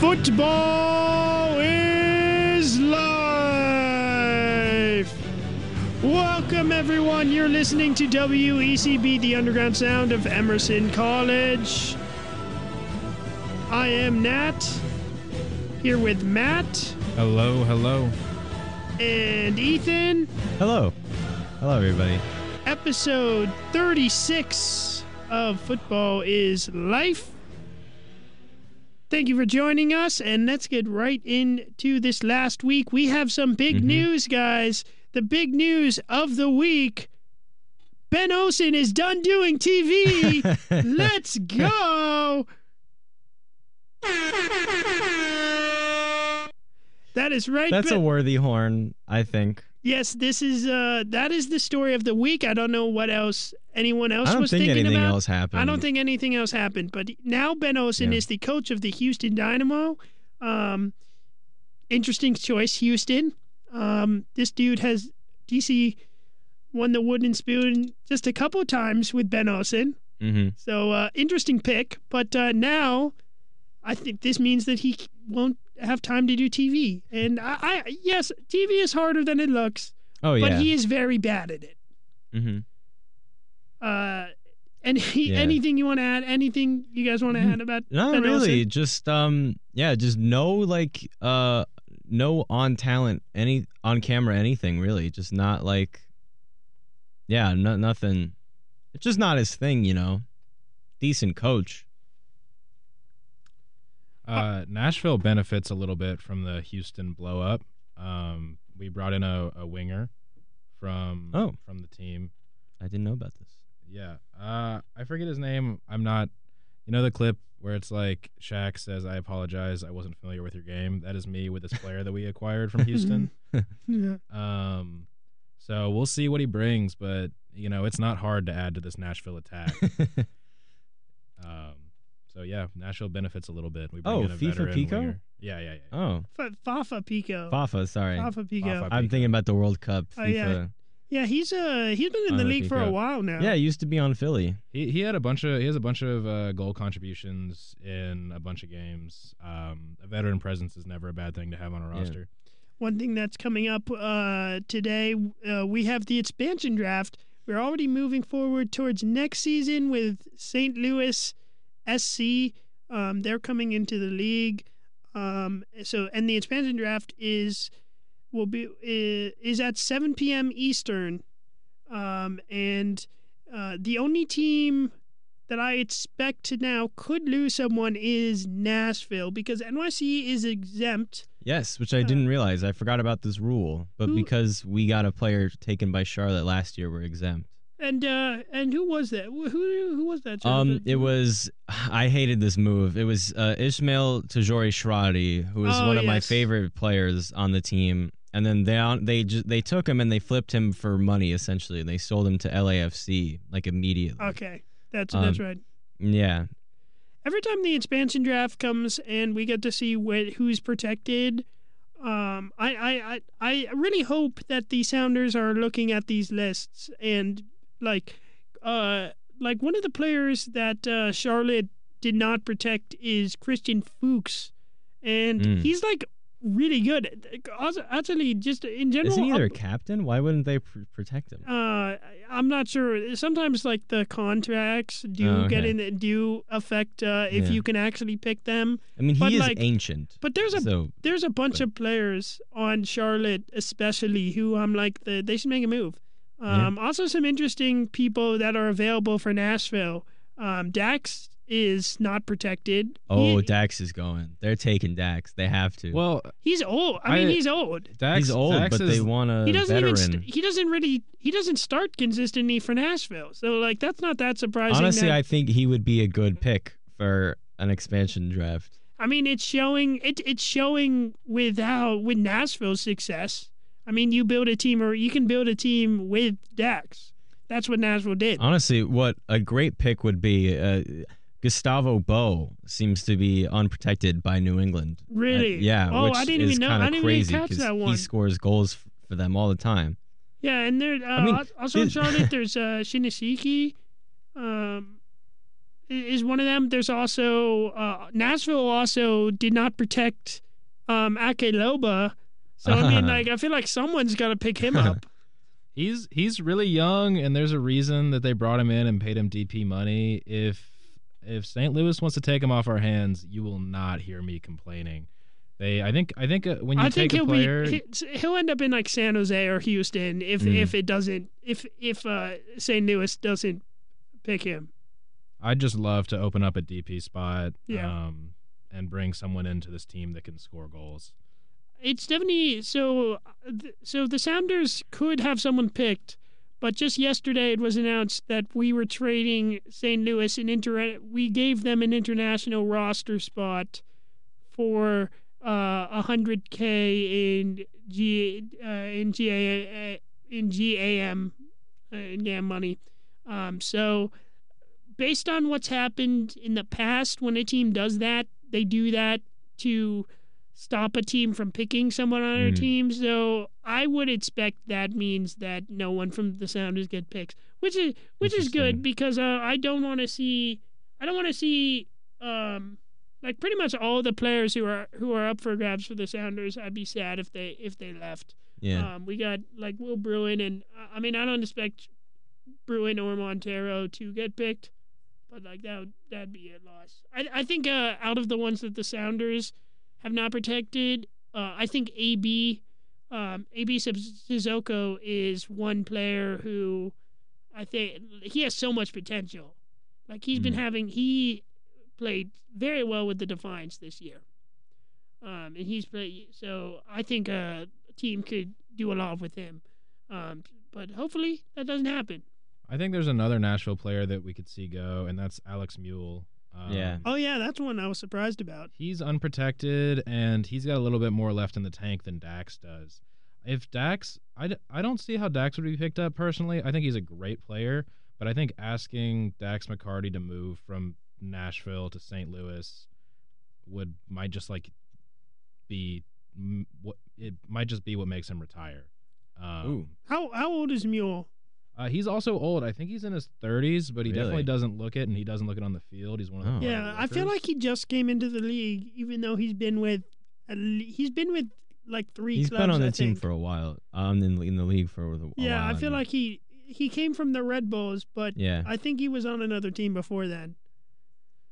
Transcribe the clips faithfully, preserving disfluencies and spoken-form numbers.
Football is life! Welcome everyone, you're listening to W E C B, the underground sound of Emerson College. I am Nat, here with Matt. Hello, hello. And Ethan. Hello. Hello everybody. Episode thirty-six of Football is Life. Thank you for joining us, and let's get right into this last week. We have some big mm-hmm. news, guys. The big news of the week. Ben Olsen is done doing T V. Let's go. That is right. That's ben- a worthy horn, I think. Yes, this is uh, that is the story of the week. I don't know what else anyone else was thinking about. I don't think anything else happened. I don't think anything else happened. But now Ben Olsen yeah. is the coach of the Houston Dynamo. Um, interesting choice, Houston. Um, this dude has D C won the Wooden Spoon just a couple of times with Ben Olsen. Mm-hmm. So uh, interesting pick. But uh, now I think this means that he won't have time to do T V, and I, I yes, T V is harder than it looks. Oh yeah, but he is very bad at it. Mm-hmm. Uh, and he, yeah. anything you want to add? Anything you guys want to add about? Not Ben really. Olsen? Just um, yeah, just no like uh, no on talent, any on camera, anything really. Just not like, yeah, no, nothing. It's just not his thing, you know. Decent coach. Uh, Nashville benefits a little bit from the Houston blow up. Um, we brought in a, a winger from oh. from the team. I didn't know about this. Yeah. Uh, I forget his name. I'm not. You know the clip where it's like Shaq says, "I apologize. I wasn't familiar with your game." That is me with this player that we acquired from Houston. yeah. Um, so we'll see what he brings, but you know it's not hard to add to this Nashville attack. um. So, yeah, Nashville benefits a little bit. We bring oh, in a Fafa Picault? Yeah, yeah, yeah. Oh. F- Fafa Picault. Fafa, sorry. Fafa Picault. I'm thinking about the World Cup. Oh, yeah. Yeah, he's uh, he's been in the league for a while now. Yeah, he used to be on Philly. He he had a bunch of he has a bunch of uh, goal contributions in a bunch of games. Um, a veteran presence is never a bad thing to have on a roster. Yeah. One thing that's coming up uh, today, uh, we have the expansion draft. We're already moving forward towards next season with Saint Louis S C, um, they're coming into the league, um, so and the expansion draft is will be is, is at seven p.m. Eastern, um, and uh, the only team that I expect to now could lose someone is Nashville because N Y C is exempt. Yes, which I didn't uh, realize. I forgot about this rule, but who, because we got a player taken by Charlotte last year, we're exempt. And uh, and who was that? Who who was that? Jonathan? Um, it was. I hated this move. It was uh, Ismail Tajori Shradi, who was oh, one of yes. my favorite players on the team. And then they they just, they took him and they flipped him for money essentially. They sold him to L A F C like immediately. Okay, that's um, that's right. Yeah. Every time the expansion draft comes and we get to see wh- who's protected, um, I, I I I really hope that the Sounders are looking at these lists and. Like, uh, like one of the players that uh, Charlotte did not protect is Christian Fuchs, and mm. he's like really good. Also, actually, just in general, isn't he their captain? Why wouldn't they pr- protect him? Uh, I'm not sure. Sometimes like the contracts do oh, okay. get in do affect uh, if yeah. you can actually pick them. I mean, he but, is like, ancient. But there's a so, there's a bunch but... of players on Charlotte, especially who I'm like the, they should make a move. Um, yeah. Also, some interesting people that are available for Nashville. Um, Dax is not protected. Oh, he, Dax is going. They're taking Dax. They have to. Well, he's old. I, I mean, he's old. Dax, he's old, Dax but is, they want a he doesn't veteran. Even st- he doesn't really. He doesn't start consistently for Nashville. So, like, that's not that surprising. Honestly, that, I think he would be a good pick for an expansion draft. I mean, it's showing. It it's showing with how with Nashville's success. I mean, you build a team, or you can build a team with Dax. That's what Nashville did. Honestly, what a great pick would be. Uh, Gustavo Bo seems to be unprotected by New England. Really? Uh, yeah. Oh, which I didn't is even know. I didn't crazy even catch that one. He scores goals for them all the time. Yeah, and there. Uh, I mean, also in Charlotte, there's uh, Shinishiki. Um, is one of them. There's also uh, Nashville also did not protect um, Akeloba. So, I mean, like, I feel like someone's got to pick him up. He's he's really young, and there's a reason that they brought him in and paid him D P money. If if Saint Louis wants to take him off our hands, you will not hear me complaining. They, I think, I think when you I take think a player, be, he, he'll end up in like San Jose or Houston if mm. if it doesn't if if uh, Saint Louis doesn't pick him. I'd just love to open up a D P spot, yeah. um, and bring someone into this team that can score goals. It's definitely so. So the Sounders could have someone picked, but just yesterday it was announced that we were trading Saint Louis an inter. We gave them an international roster spot for a hundred k in g uh, in g a in g a m uh, in GAM money. Um, so based on what's happened in the past, when a team does that, they do that to stop a team from picking someone on their mm. team. So I would expect that means that no one from the Sounders get picks, which is which is good because uh, I don't want to see I don't want to see um, like pretty much all the players who are who are up for grabs for the Sounders. I'd be sad if they if they left. Yeah, um, we got like Will Bruin, and I mean I don't expect Bruin or Montero to get picked, but like that would, that'd be a loss. I I think uh, out of the ones that the Sounders have not protected, Uh, I think A B Um, A B Cissoko is one player who I think he has so much potential. Like he's mm. been having, he played very well with the Defiance this year. Um, and he's played, so I think a team could do a lot with him. Um, but hopefully that doesn't happen. I think there's another Nashville player that we could see go, and that's Alex Muyl. Um, yeah. Oh yeah, that's one I was surprised about. He's unprotected, and he's got a little bit more left in the tank than Dax does. If Dax, I, d- I don't see how Dax would be picked up personally. I think he's a great player, but I think asking Dax McCarty to move from Nashville to Saint Louis would might just like be m- what it might just be what makes him retire. Um, Ooh. How how old is Muyl? Uh, he's also old. I think he's in his thirties, but he really? definitely doesn't look it, and he doesn't look it on the field. He's one of the yeah. I feel like he just came into the league, even though he's been with a le- he's been with like three. He's clubs, been on the I team think. for a while. Um, in, in the league for a while. Yeah, I feel like he he came from the Red Bulls, but yeah. I think he was on another team before then.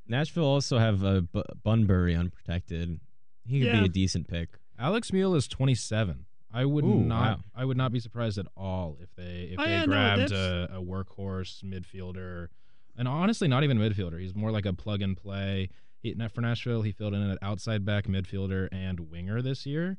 Nashville also have a B- Bunbury unprotected. He could yeah. be a decent pick. Alex Muyl is twenty-seven. I would Ooh, not. Wow. I would not be surprised at all if they if oh, they yeah, grabbed no, a, a workhorse midfielder, and honestly, not even midfielder. He's more like a plug and play. He, for Nashville, he filled in an outside back, midfielder, and winger this year.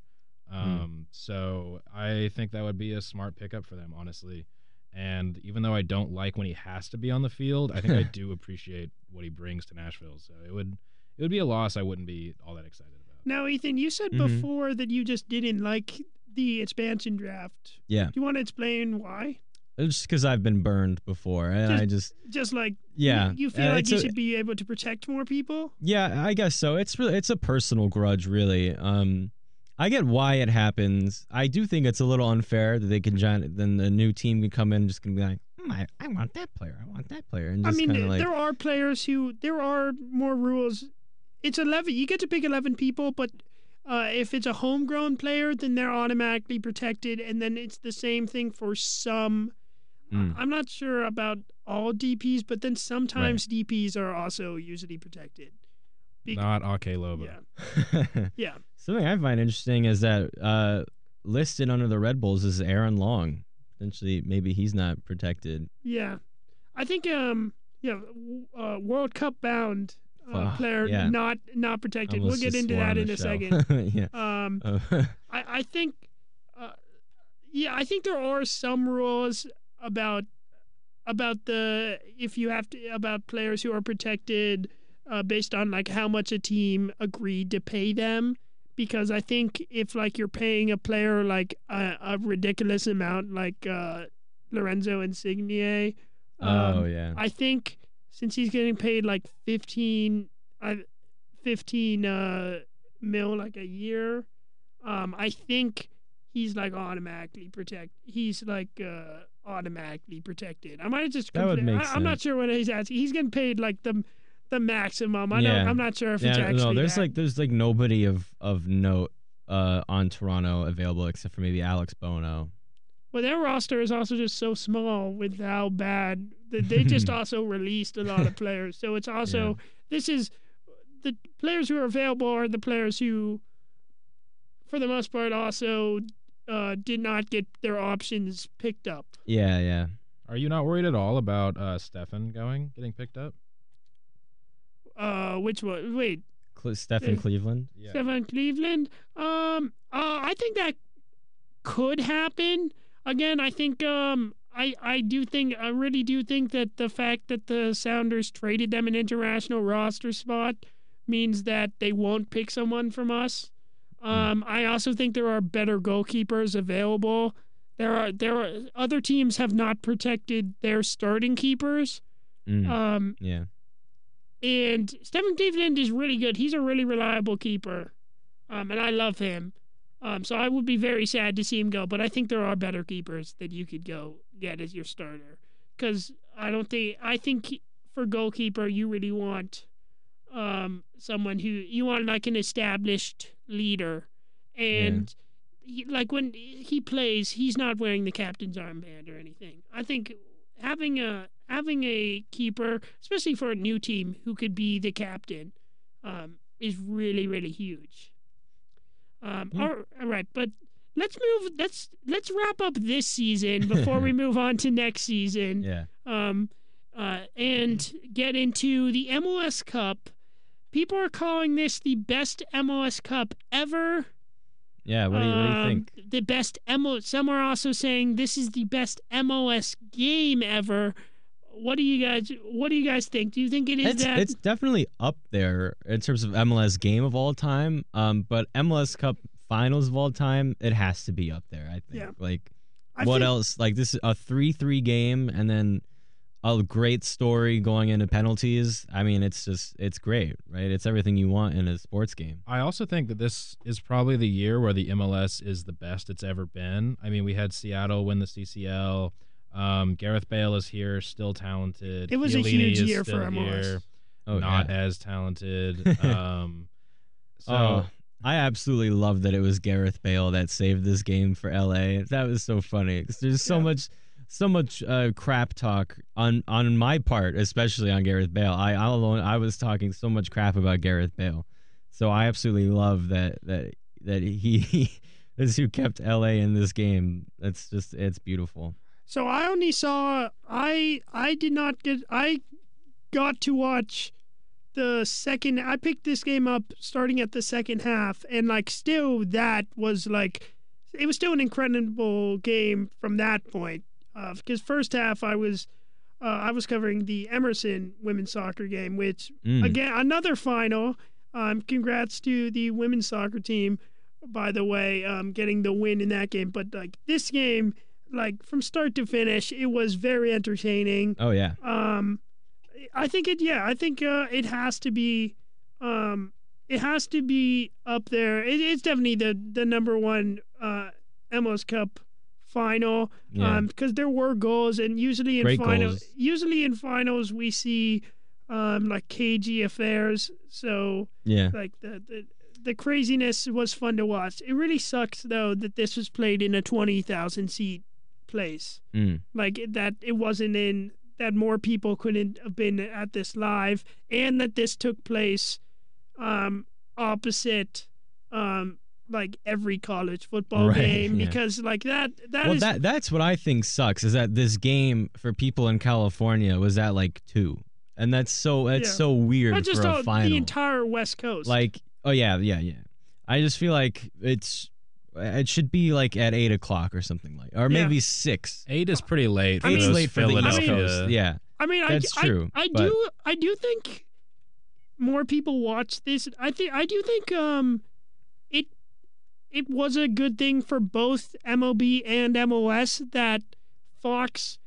Um, mm. So I think that would be a smart pickup for them, honestly. And even though I don't like when he has to be on the field, I think I do appreciate what he brings to Nashville. So it would it would be a loss I wouldn't be all that excited about. Now, Ethan, you said mm-hmm. before that you just didn't like the expansion draft. Yeah. Do you want to explain why? It's just because I've been burned before, and just, I just just like yeah. You, you feel uh, like you a, should be able to protect more people. Yeah, I guess so. It's really it's a personal grudge, really. Um, I get why it happens. I do think it's a little unfair that they can then the new team can come in and just can be like, hmm, I, I want that player, I want that player. And just I mean, kinda like, there are players who there are more rules. It's eleven. You get to pick eleven people, but. Uh, if it's a homegrown player, then they're automatically protected, and then it's the same thing for some. Mm. I'm not sure about all D Ps, but then sometimes right. D Ps are also usually protected. Be- not Akeloba. Yeah. yeah. Something I find interesting is that uh, listed under the Red Bulls is Aaron Long. Potentially, maybe he's not protected. Yeah. I think um, yeah, uh, World Cup bound. Uh, player yeah. not not protected. Almost we'll get into that in a show. second. yeah. Um, uh. I I think, uh, yeah, I think there are some rules about about the if you have to about players who are protected uh, based on like how much a team agreed to pay them, because I think if like you're paying a player like a, a ridiculous amount like uh, Lorenzo Insigne, um, oh yeah, I think. Since he's getting paid like fifteen, uh, fifteen uh, mil like a year, um, I think he's like automatically protect. He's like uh, automatically protected. I might have just. That would make I, sense. I'm not sure what he's asking. He's getting paid like the the maximum. I yeah. know, I'm not sure if yeah, it's no, actually. No, there's that. like there's like nobody of of note uh, on Toronto available except for maybe Alex Bono. Well, their roster is also just so small with how bad they just also released a lot of players. So it's also yeah. this is the players who are available are the players who, for the most part, also uh, did not get their options picked up. Yeah, yeah. Are you not worried at all about uh, Stefan going, getting picked up? Uh, which one? Wait. Cle- Stefan uh, Cleveland? Yeah. Stefan Cleveland? Um, uh, I think that could happen. Again, I think um, I I do think I really do think that the fact that the Sounders traded them an international roster spot means that they won't pick someone from us. Um, mm. I also think there are better goalkeepers available. There are there are other teams have not protected their starting keepers. Mm. Um, yeah. And Stefan Cleveland is really good. He's a really reliable keeper, um, and I love him. Um, so I would be very sad to see him go, but I think there are better keepers that you could go get as your starter. Because I don't think I think for goalkeeper you really want um, someone who you want like an established leader, and yeah. he, like when he plays, he's not wearing the captain's armband or anything. I think having a having a keeper, especially for a new team, who could be the captain, um, is really really huge. Um, mm-hmm. all, all right, but let's move. Let's let's wrap up this season before we move on to next season. Yeah. Um, uh, and get into the M L S Cup. People are calling this the best M L S Cup ever. Yeah. What do you, um, what do you think? The best M L S. Some are also saying this is the best M L S game ever. What do you guys? What do you guys think? Do you think it is it's, that? It's definitely up there in terms of M L S game of all time. Um, but M L S Cup finals of all time, it has to be up there. I think. Yeah. Like, I what think... else? Like this is a three three game, and then a great story going into penalties. I mean, it's just it's great, right? It's everything you want in a sports game. I also think that this is probably the year where the M L S is the best it's ever been. I mean, we had Seattle win the C C L. Um, Gareth Bale is here, still talented. It was Chiellini a huge year for M L S. Here, oh, not yeah. as talented. um, so oh, I absolutely love that it was Gareth Bale that saved this game for L A. That was so funny. There's so yeah. much, so much uh, crap talk on on my part, especially on Gareth Bale. I I, alone, I was talking so much crap about Gareth Bale, so I absolutely love that that that he is who kept L A in this game. It's just it's beautiful. So I only saw I I did not get I got to watch the second I picked this game up starting at the second half, and like still that was like it was still an incredible game from that point uh, because first half I was uh, I was covering the Emerson women's soccer game, which mm. again another final. Um, congrats to the women's soccer team, by the way, um, getting the win in that game. But like this game. Like from start to finish, it was very entertaining. Oh yeah. Um, I think it. Yeah, I think uh, it has to be. Um, it has to be up there. It, it's definitely the the number one uh, M L S Cup final. Yeah. Um, because there were goals, and usually in Great finals, goals. usually in finals we see, um, like cagey affairs. So yeah, like the. the The craziness was fun to watch. It really sucks though that this was played in a twenty thousand seat place. Mm. Like that, it wasn't in that more people couldn't have been at this live, and that this took place um, opposite um, like every college football right, game yeah. because like that that well, is that that's what I think sucks is that this game for people in California was at like two, and that's so that's yeah. so weird that's just for all, a final. The entire West Coast like. Oh yeah, yeah, yeah. I just feel like it's it should be like at eight o'clock or something like, or maybe yeah. six. Eight is pretty late. Eight's late for the East Coast. Yeah, I mean, that's I, true. I, I but... do, I do think more people watch this. I think I do think um, it it was a good thing for both M L B and M L S that Fox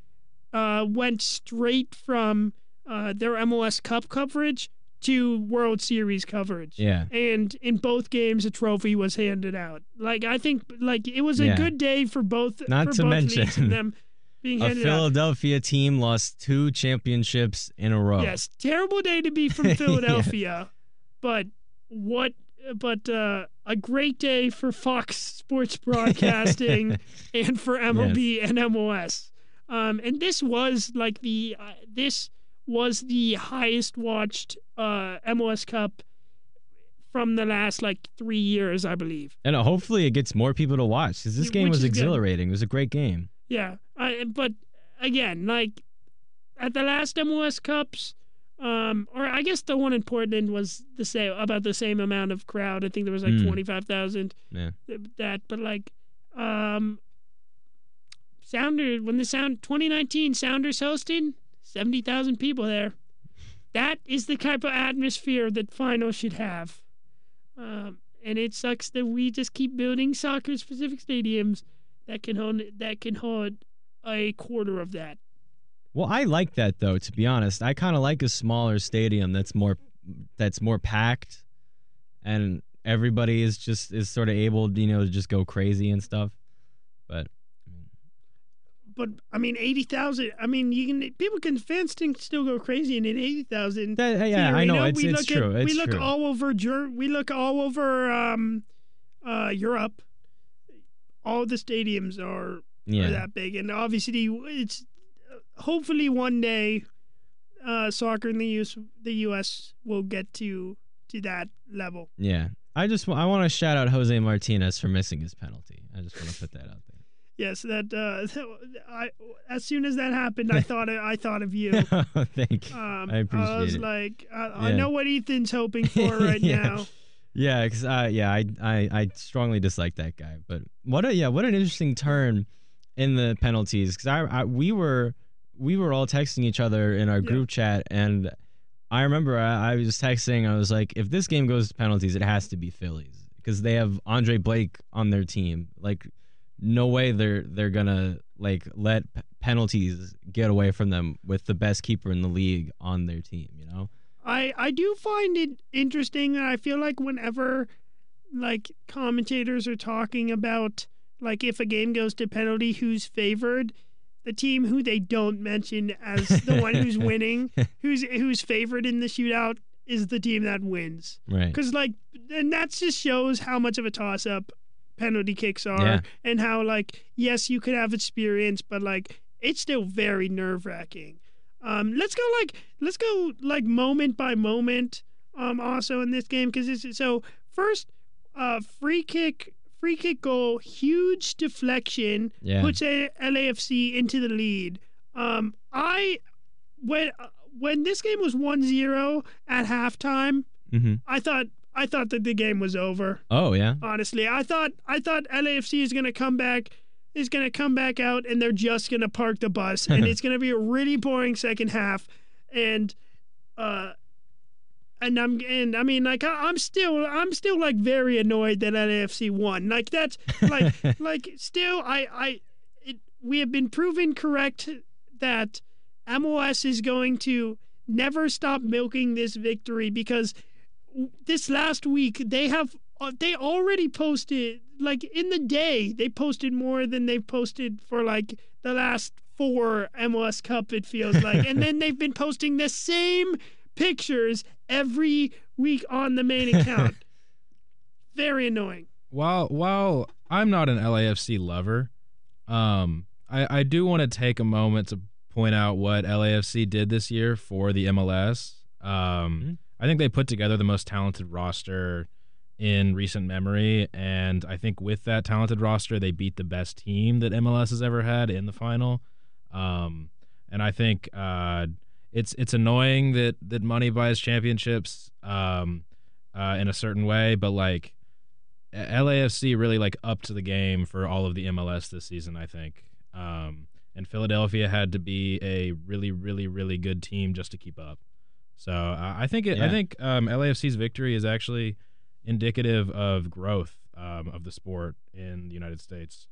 uh, went straight from uh, their M L S Cup coverage. To World Series coverage. Yeah. And in both games, a trophy was handed out. Like, I think, like, it was a yeah. good day for both. Not for to both mention. Them. being handed out. A Philadelphia out. team lost two championships in a row. Yes, terrible day to be from Philadelphia, yeah. but what? But uh, a great day for Fox Sports Broadcasting and for M L B yes. and M L S. Um, and this was like the uh, this was the highest watched uh, M L S Cup from the last like three years, I believe. And uh, hopefully it gets more people to watch because this game Which was exhilarating. Good. It was a great game. Yeah, I, but again, like at the last M L S Cups, um, or I guess the one in Portland was the same about the same amount of crowd. I think there was like mm. twenty five thousand. Yeah. That, but like, um, Sounders when the Sound twenty nineteen Sounders hosted seventy thousand people there. That is the type of atmosphere that finals should have. Um, and it sucks that we just keep building soccer-specific stadiums that can hold that can hold a quarter of that. Well, I like that though. To be honest, I kind of like a smaller stadium that's more that's more packed, and everybody is just is sort of able, you know, to just go crazy and stuff. But, but I mean, eighty thousand. I mean, you can people can fans can still go crazy in eighty thousand. Yeah, you know, I know it's, it's true. At, it's we look true. all over we look all over um, uh, Europe. All the stadiums are, yeah. are that big, and obviously it's hopefully one day uh, soccer in the U S the U S will get to to that level. Yeah, I just I want to shout out Jose Martinez for missing his penalty. I just want to put that out there. Yes, that, uh, that I as soon as that happened, I thought of, I thought of you. Oh, thank you. Um, I appreciate it. I was it. like, I, yeah. I know what Ethan's hoping for right yeah. now. Yeah, cause uh, yeah, I, I I strongly dislike that guy. But what a yeah, what an interesting turn in the penalties. Cause I, I we were we were all texting each other in our group yeah. chat, and I remember I, I was texting. I was like, if this game goes to penalties, it has to be Phillies because they have Andre Blake on their team. Like. No way they're they're gonna like let p penalties get away from them with the best keeper in the league on their team. You know, I I do find it interesting that I feel like whenever like commentators are talking about like if a game goes to penalty, who's favored, the team who they don't mention as the one who's winning, who's who's favored in the shootout is the team that wins. Right? Because like, and that just shows how much of a toss up penalty kicks are yeah. and how like yes you could have experience but like it's still very nerve-wracking. Um let's go like let's go like moment by moment um also in this game because it's so first uh free kick free kick goal, huge deflection yeah. puts L A F C into the lead. Um I when when this game was one zero at halftime mm-hmm. I thought I thought that the game was over. Oh yeah. Honestly, I thought I thought L A F C is gonna come back, is gonna come back out, and they're just gonna park the bus, and it's gonna be a really boring second half, and, uh, and I'm and I mean like I, I'm still I'm still like very annoyed that L A F C won. Like that's like like still I I it, we have been proven correct that M L S is going to never stop milking this victory because. This last week, they have uh, they already posted like in the day they posted more than they've posted for like the last four M L S Cup. It feels like, and then they've been posting the same pictures every week on the main account. Very annoying. While while I'm not an L A F C lover, um, I I do want to take a moment to point out what L A F C did this year for the M L S. Um. Mm-hmm. I think they put together the most talented roster in recent memory, and I think with that talented roster, they beat the best team that M L S has ever had in the final. Um, and I think uh, it's it's annoying that that money buys championships um, uh, in a certain way, but like L A F C really like upped the game for all of the M L S this season. I think, um, and Philadelphia had to be a really, really, really good team just to keep up. So uh, I think it, yeah. I think um, L A F C's victory is actually indicative of growth um, of the sport in the United States.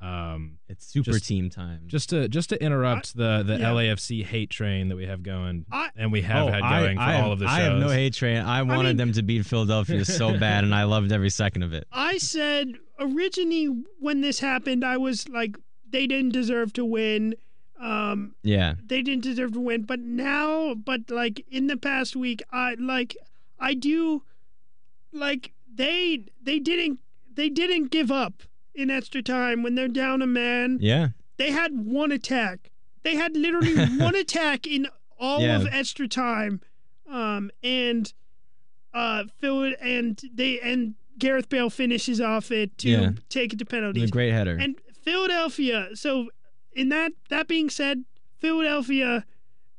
Um, it's super just, team time. Just to just to interrupt I, the the yeah. L A F C hate train that we have going, I, and we have oh, had going I, for I all have, of the shows. I have no hate train. I wanted I mean, them to beat Philadelphia so bad, and I loved every second of it. I said originally when this happened, I was like, they didn't deserve to win. Um, yeah, they didn't deserve to win. But now, but like in the past week, I like I do like they they didn't they didn't give up in extra time when they're down a man. Yeah, they had one attack. They had literally one attack in all yeah. of extra time. Um, and uh, Phil and they and Gareth Bale finishes off it to yeah. take it to penalties. It was a great header. And Philadelphia. So, in that that being said, Philadelphia,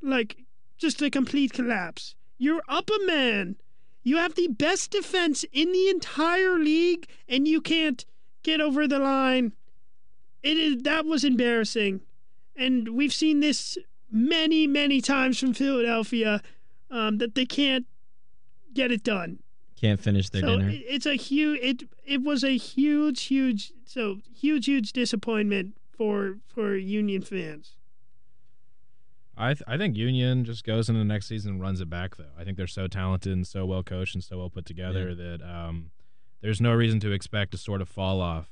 like, just a complete collapse. You're up a man. You have the best defense in the entire league, and you can't get over the line. It is that was embarrassing, and we've seen this many, many times from Philadelphia um, that they can't get it done. Can't finish their so dinner. It's a huge. It it was a huge, huge, so huge, huge disappointment for for Union fans. I th- I think Union just goes into the next season and runs it back though. I think they're so talented and so well coached and so well put together yeah. that um, there's no reason to expect a sort of fall off.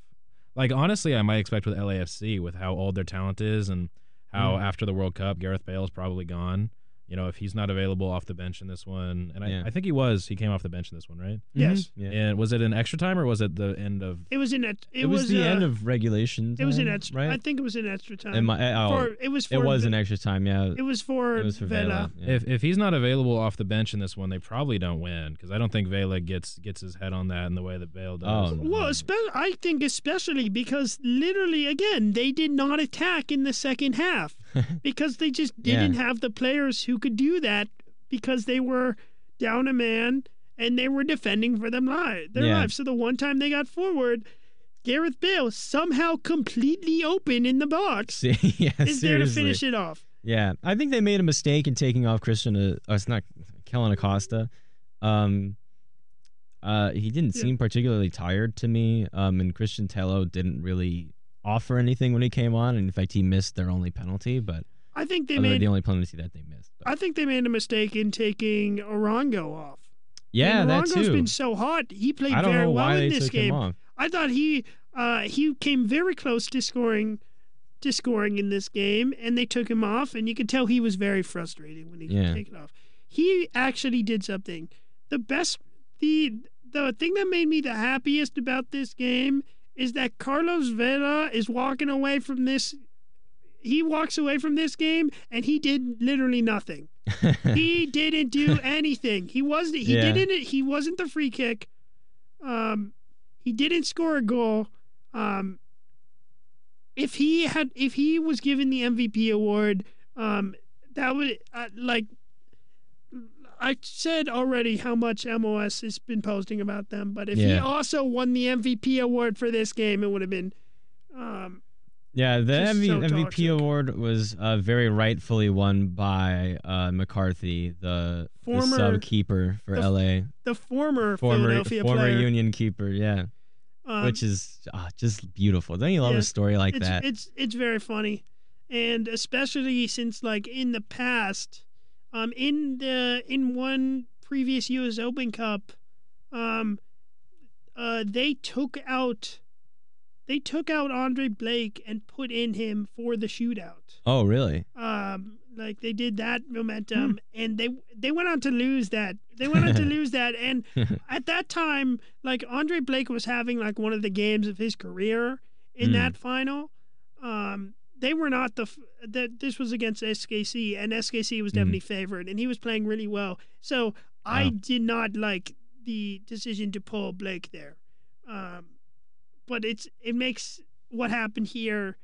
Like honestly, I might expect with L A F C with how old their talent is and how mm. after the World Cup, Gareth Bale is probably gone. You know, if he's not available off the bench in this one, and yeah. I, I think he was, he came off the bench in this one, right? Yes. Mm-hmm. Yeah. And was it in extra time or was it the end of? It was in it. It, it was, was the uh, end of regulation. Time, it was in extra. Right? I think it was in extra time. My, oh, for, it was. For it was in extra time. Yeah. It was for, it was for Vela. Vela. Yeah. If if he's not available off the bench in this one, they probably don't win because I don't think Vela gets gets his head on that in the way that Bale does. Oh, no. Well, especially I think especially because literally again they did not attack in the second half. Because they just didn't yeah. have the players who could do that because they were down a man and they were defending for them li- their yeah. lives. So the one time they got forward, Gareth Bale somehow completely open in the box yeah, is seriously. There to finish it off. Yeah, I think they made a mistake in taking off Cristian. Uh, oh, it's not Kellyn Acosta. Um, uh, he didn't yeah. seem particularly tired to me, um, and Cristian Tello didn't really offer anything when he came on, and in fact he missed their only penalty, but I think they made the only penalty that they missed. But. I think they made a mistake in taking Arango off. Yeah, I mean, that too. Arango's been so hot. He played very well in this game. I thought he uh, he came very close to scoring to scoring in this game, and they took him off, and you could tell he was very frustrated when he yeah. got taken off. He actually did something. The best the the thing that made me the happiest about this game is that Carlos Vela is walking away from this. He walks away from this game, and he did literally nothing. He didn't do anything. He wasn't. He yeah. didn't. He wasn't the free kick. Um, he didn't score a goal. Um, if he had, if he was given the M V P award, um, that would uh, like. I said already how much M O S has been posting about them, but if yeah. he also won the M V P award for this game, it would have been. Um, yeah, the M V- so M V P award was uh, very rightfully won by uh, McCarthy, the, former, the sub keeper for the, L A. The former, former Philadelphia former player. Union keeper, yeah, um, which is oh, just beautiful. Don't you love yeah, a story like it's, that? It's it's very funny, and especially since like in the past. Um, in the in one previous U S Open Cup, um, uh, they took out, they took out Andre Blake and put in him for the shootout. Oh, really? Um, like they did that momentum, hmm. and they they went on to lose that. They went on to lose that, and at that time, like Andre Blake was having like one of the games of his career in mm. that final. Um. They were not the that this was against S K C, and S K C was definitely mm. favored, and he was playing really well. So wow. I did not like the decision to pull Blake there, um, but it's it makes what happened here.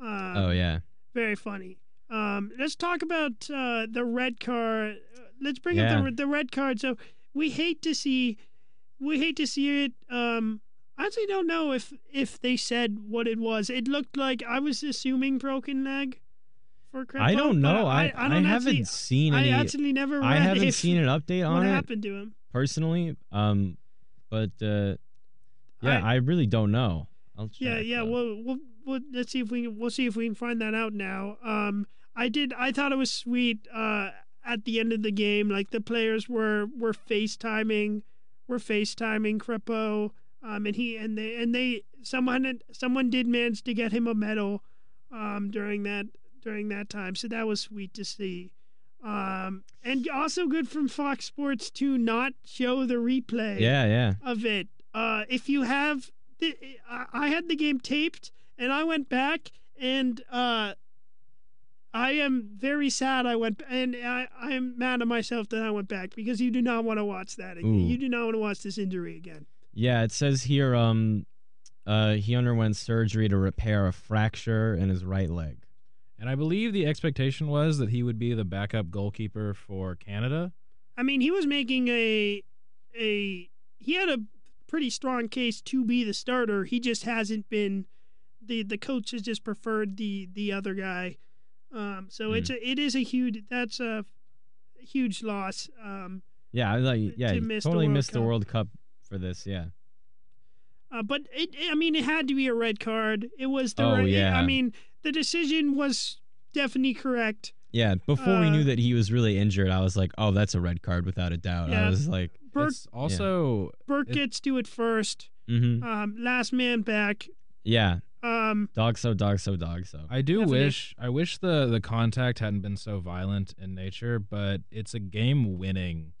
Um, oh yeah, very funny. Um, let's talk about uh, the red card. Let's bring yeah. up the the red card. So we hate to see we hate to see it. Um, I actually don't know if, if they said what it was. It looked like I was assuming broken leg for Crepeau. I don't know. I, I, I, don't I haven't actually, seen any. I actually never read I haven't if, seen an update on what it. What happened to him? Personally, um, but uh, yeah, I, I really don't know. I'll yeah, yeah. Well, we'll, we'll let's see if we we'll see if we can find that out now. Um, I did. I thought it was sweet. Uh, at the end of the game, like the players were were FaceTiming, were FaceTiming Crepeau. Um, and he and they and they someone someone did manage to get him a medal um, during that during that time. So that was sweet to see. Um, and also good from Fox Sports to not show the replay yeah, yeah. of it. Uh, if you have, the, I had the game taped and I went back and uh, I am very sad I went, and I, I am mad at myself that I went back, because you do not want to watch that again. Ooh. You do not want to watch this injury again. Yeah, it says here um, uh, he underwent surgery to repair a fracture in his right leg. And I believe the expectation was that he would be the backup goalkeeper for Canada. I mean, he was making a a he had a pretty strong case to be the starter. He just hasn't been. the The coach has just preferred the the other guy. Um, so mm. it's a it is a huge that's a huge loss. Um, yeah, I like yeah, to miss totally the missed Cup. the World Cup for this. Yeah, uh, but it, it I mean it had to be a red card. It was the oh red, yeah. I mean. The decision was definitely correct. Yeah, before uh, we knew that he was really injured, I was like, oh, that's a red card without a doubt. Yeah, I was like, Burke, also, yeah. Burke it, gets to it first. Mm-hmm. Um, last man back. Yeah. Um, dog so, dog so, dog so. I do definitely. wish I wish the, the contact hadn't been so violent in nature, but it's a game-winning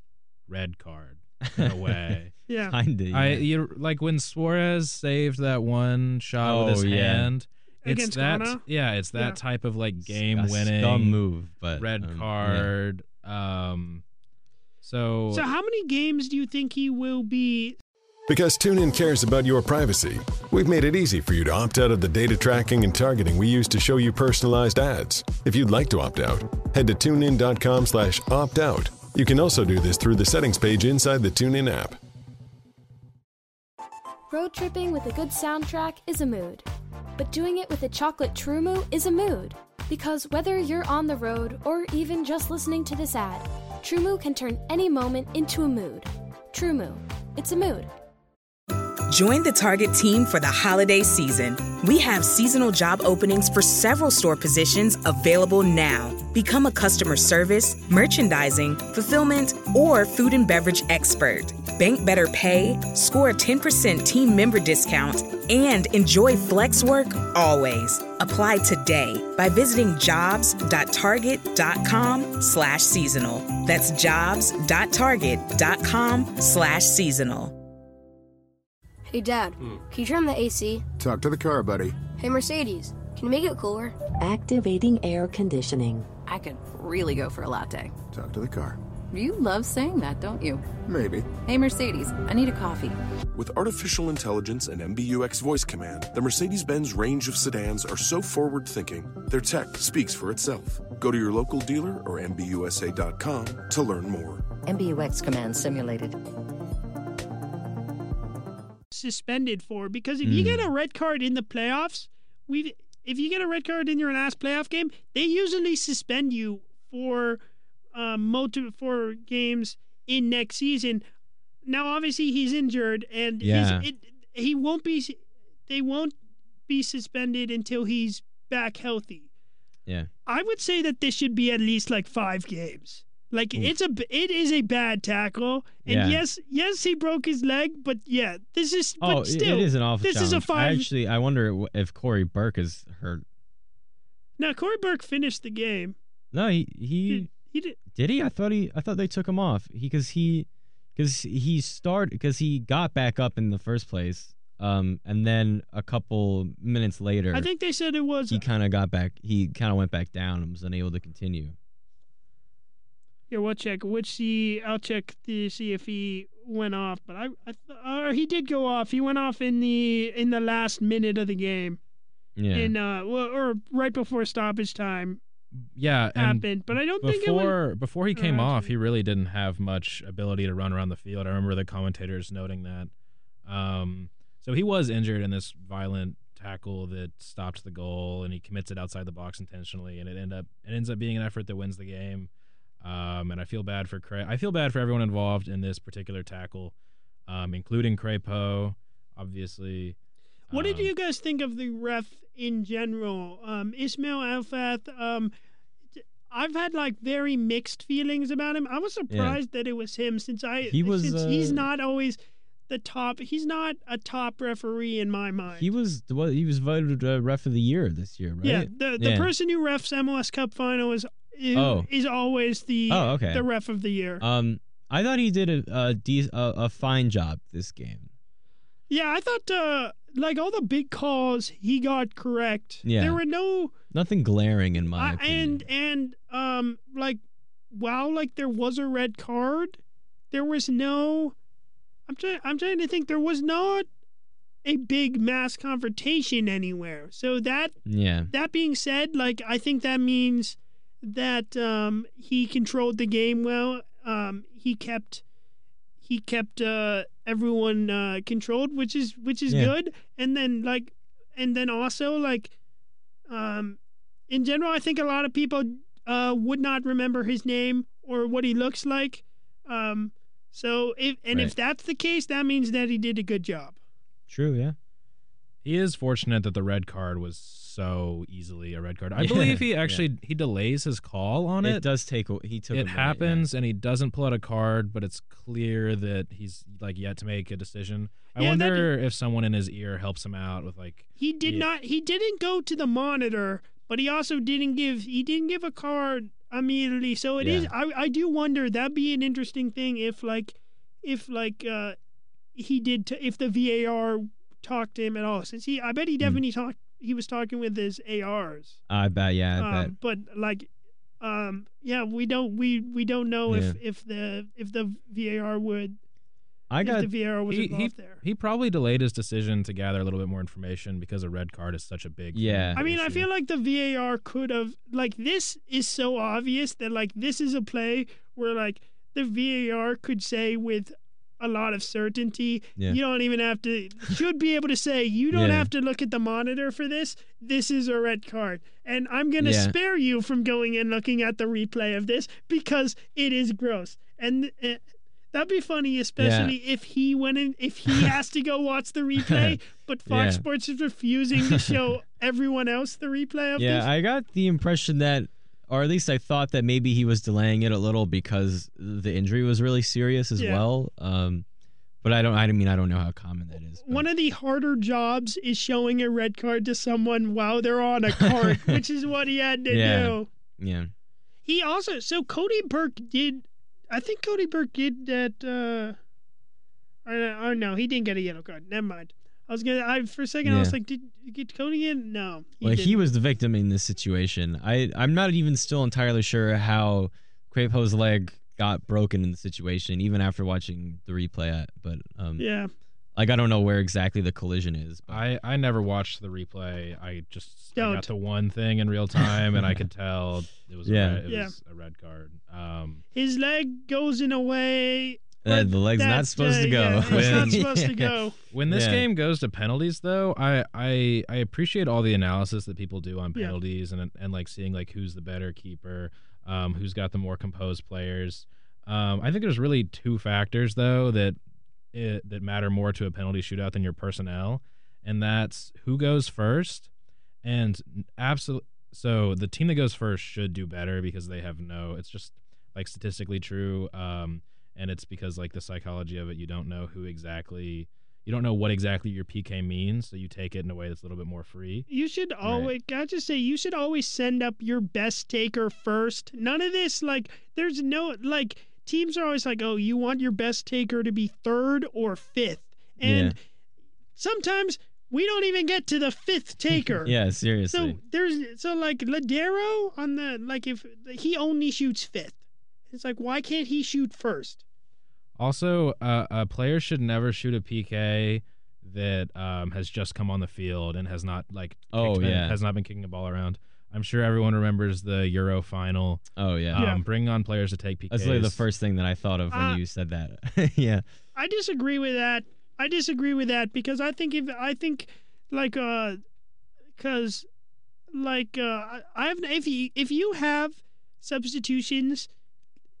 red card in a way. yeah. Kinda, yeah. I, you, like when Suarez saved that one shot oh, with his yeah. hand. It's against that, Ghana? Yeah, it's that yeah. type of like game-winning, dumb move, but red um, card. Yeah. Um, so, so how many games do you think he will be? Because TuneIn cares about your privacy, we've made it easy for you to opt out of the data tracking and targeting we use to show you personalized ads. If you'd like to opt out, head to tune in dot com slash opt out. You can also do this through the settings page inside the TuneIn app. Road tripping with a good soundtrack is a mood, but doing it with a chocolate Trumu is a mood. Because whether you're on the road or even just listening to this ad, Trumu can turn any moment into a mood. Trumu, it's a mood. Join the Target team for the holiday season. We have seasonal job openings for several store positions available now. Become a customer service, merchandising, fulfillment, or food and beverage expert. Bank better pay, score a ten percent team member discount, and enjoy flex work always. Apply today by visiting jobs dot target dot com slash seasonal. That's jobs dot target dot com slash seasonal. Hey, Dad, hmm. can you turn on the A C? Talk to the car, buddy. Hey, Mercedes, can you make it cooler? Activating air conditioning. I could really go for a latte. Talk to the car. You love saying that, don't you? Maybe. Hey, Mercedes, I need a coffee. With artificial intelligence and M B U X voice command, the Mercedes-Benz range of sedans are so forward-thinking, their tech speaks for itself. Go to your local dealer or M B U S A dot com to learn more. M B U X command simulated. Suspended for, because if mm. you get a red card in the playoffs, we if you get a red card in your last playoff game, they usually suspend you for uh, multiple for games in next season. Now, obviously, he's injured, and yeah. he's, it, he won't be. They won't be suspended until he's back healthy. Yeah, I would say that this should be at least like five games. Like it's a it is a bad tackle, and yeah. yes, yes, he broke his leg, but yeah, this is oh, but still, it is an awful This challenge. is a five. I actually, I wonder if Cory Burke is hurt. No, Cory Burke finished the game. No, he he did, he did. Did he? I thought he. I thought they took him off because he because he, he started because he got back up in the first place, um, and then a couple minutes later, I think they said it was he kind of got back. He kind of went back down and was unable to continue. Yeah, we'll check. Which see, I'll check to see if he went off. But I, I uh, he did go off. He went off in the in the last minute of the game. Yeah. In uh, well, or right before stoppage time. Yeah, happened. And but I don't before, think it was, before he came uh, off, he really didn't have much ability to run around the field. I remember the commentators noting that. Um, so he was injured in this violent tackle that stopped the goal, and he commits it outside the box intentionally, and it end up it ends up being an effort that wins the game. Um, and I feel bad for Cre- I feel bad for everyone involved in this particular tackle, um, including Crepeau, obviously. What um, did you guys think of the ref in general? Um, Ismail Alfath, um, I've had like very mixed feelings about him. I was surprised yeah. that it was him, since I he was, since uh, he's not always the top. He's not a top referee in my mind. He was well, he was voted uh, ref of the year this year, right? Yeah, the the yeah. person who refs M L S Cup final is is, oh. is always the oh, okay. the ref of the year. Um, I thought he did a a, de a, a fine job this game. Yeah, I thought uh, like all the big calls he got correct. Yeah, there were no nothing glaring in my uh, opinion. And and um like while like there was a red card, there was no. I'm trying. I'm trying to think. There was not a big mass confrontation anywhere. So that. Yeah. That being said, like I think that means that um, he controlled the game well. Um, he kept. He kept uh, everyone uh, controlled, which is which is yeah. good. And then like, and then also like, um, in general, I think a lot of people uh, would not remember his name or what he looks like. Um. So, if and right. if that's the case, that means that he did a good job. True, yeah. He is fortunate that the red card was so easily a red card. I yeah, believe he actually yeah. he delays his call on it. It does take he took it a happens minute, yeah. and he doesn't pull out a card, but it's clear that he's like yet to make a decision. I yeah, wonder if someone in his ear helps him out with like He did he, not he didn't go to the monitor, but he also didn't give he didn't give a card immediately, so it yeah. is. I I do wonder, that'd be an interesting thing if like, if like uh, he did t if the V A R talked to him at all. Since he, I bet he definitely mm. talked. He was talking with his A Rs. I bet, yeah, I um, bet. But like, um, yeah, we don't we we don't know yeah. if if the if the V A R would. I got if the V A R was he, involved he, there. He probably delayed his decision to gather a little bit more information because a red card is such a big yeah. I mean, issue. I feel like the V A R could have like this is so obvious that like this is a play where like the V A R could say with a lot of certainty, yeah. you don't even have to should be able to say you don't yeah. have to look at the monitor for this. This is a red card, and I'm going to yeah. spare you from going and looking at the replay of this because it is gross. And uh, that'd be funny, especially yeah. if he went in, if he has to go watch the replay, but Fox yeah. Sports is refusing to show everyone else the replay of yeah, this. Yeah, I got the impression that, or at least I thought that maybe he was delaying it a little because the injury was really serious as yeah. well. Um, but I don't, I mean, I don't know how common that is. But. One of the harder jobs is showing a red card to someone while they're on a cart, which is what he had to yeah. do. Yeah. He also, so Cory Burke did. I think Cory Burke did that. Uh, I don't know. He didn't get a yellow card. Never mind. I was gonna. I for a second yeah. I was like, did you get Cody in? No. He well, didn't. He was the victim in this situation. I I'm not even still entirely sure how Crepeau's leg got broken in the situation, even after watching the replay. But um, yeah, like I don't know where exactly the collision is. But. I I never watched the replay. I just I got to one thing in real time, and I could tell it was yeah. a red, it yeah. was a red card. Um, his leg goes in a way. Uh, the leg's not supposed uh, to go. Yeah, it's when, not supposed to go. When this yeah. game goes to penalties, though, I, I I appreciate all the analysis that people do on penalties yeah. and and like seeing like who's the better keeper, um, who's got the more composed players. Um, I think there's really two factors though that. It, that matter more to a penalty shootout than your personnel, and that's who goes first, and absolutely. So the team that goes first should do better because they have no. It's just like statistically true, um, and it's because like the psychology of it, you don't know who exactly, you don't know what exactly your P K means, so you take it in a way that's a little bit more free. You should always. Right. I just say you should always send up your best taker first. None of this like there's no like. Teams are always like, oh, you want your best taker to be third or fifth. And yeah. sometimes we don't even get to the fifth taker. Yeah, seriously. So there's so like Ladero on the like if he only shoots fifth. It's like why can't he shoot first? Also, uh, a player should never shoot a P K that um, has just come on the field and has not like oh, kicked, yeah. has not been kicking the ball around. I'm sure everyone remembers the Euro final. Oh, yeah. Um, yeah. Bring on players to take P Ks. That's literally the first thing that I thought of when uh, you said that. yeah. I disagree with that. I disagree with that because I think if I think like uh, because like uh, I've if you if you have substitutions,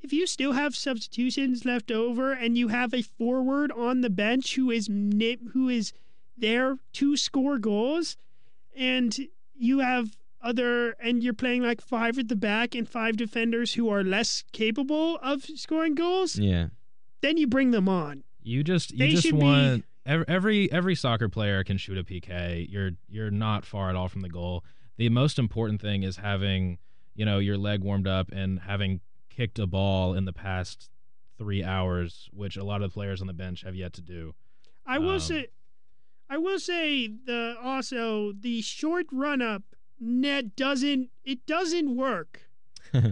if you still have substitutions left over and you have a forward on the bench who is who is there to score goals, and you have. Other and you're playing like five at the back and five defenders who are less capable of scoring goals. Yeah, then you bring them on. You just you just want every, every every soccer player can shoot a P K. You're you're not far at all from the goal. The most important thing is having, you know, your leg warmed up and having kicked a ball in the past three hours, which a lot of the players on the bench have yet to do. I will um, say, I will say the also the short run up net doesn't it doesn't work. um,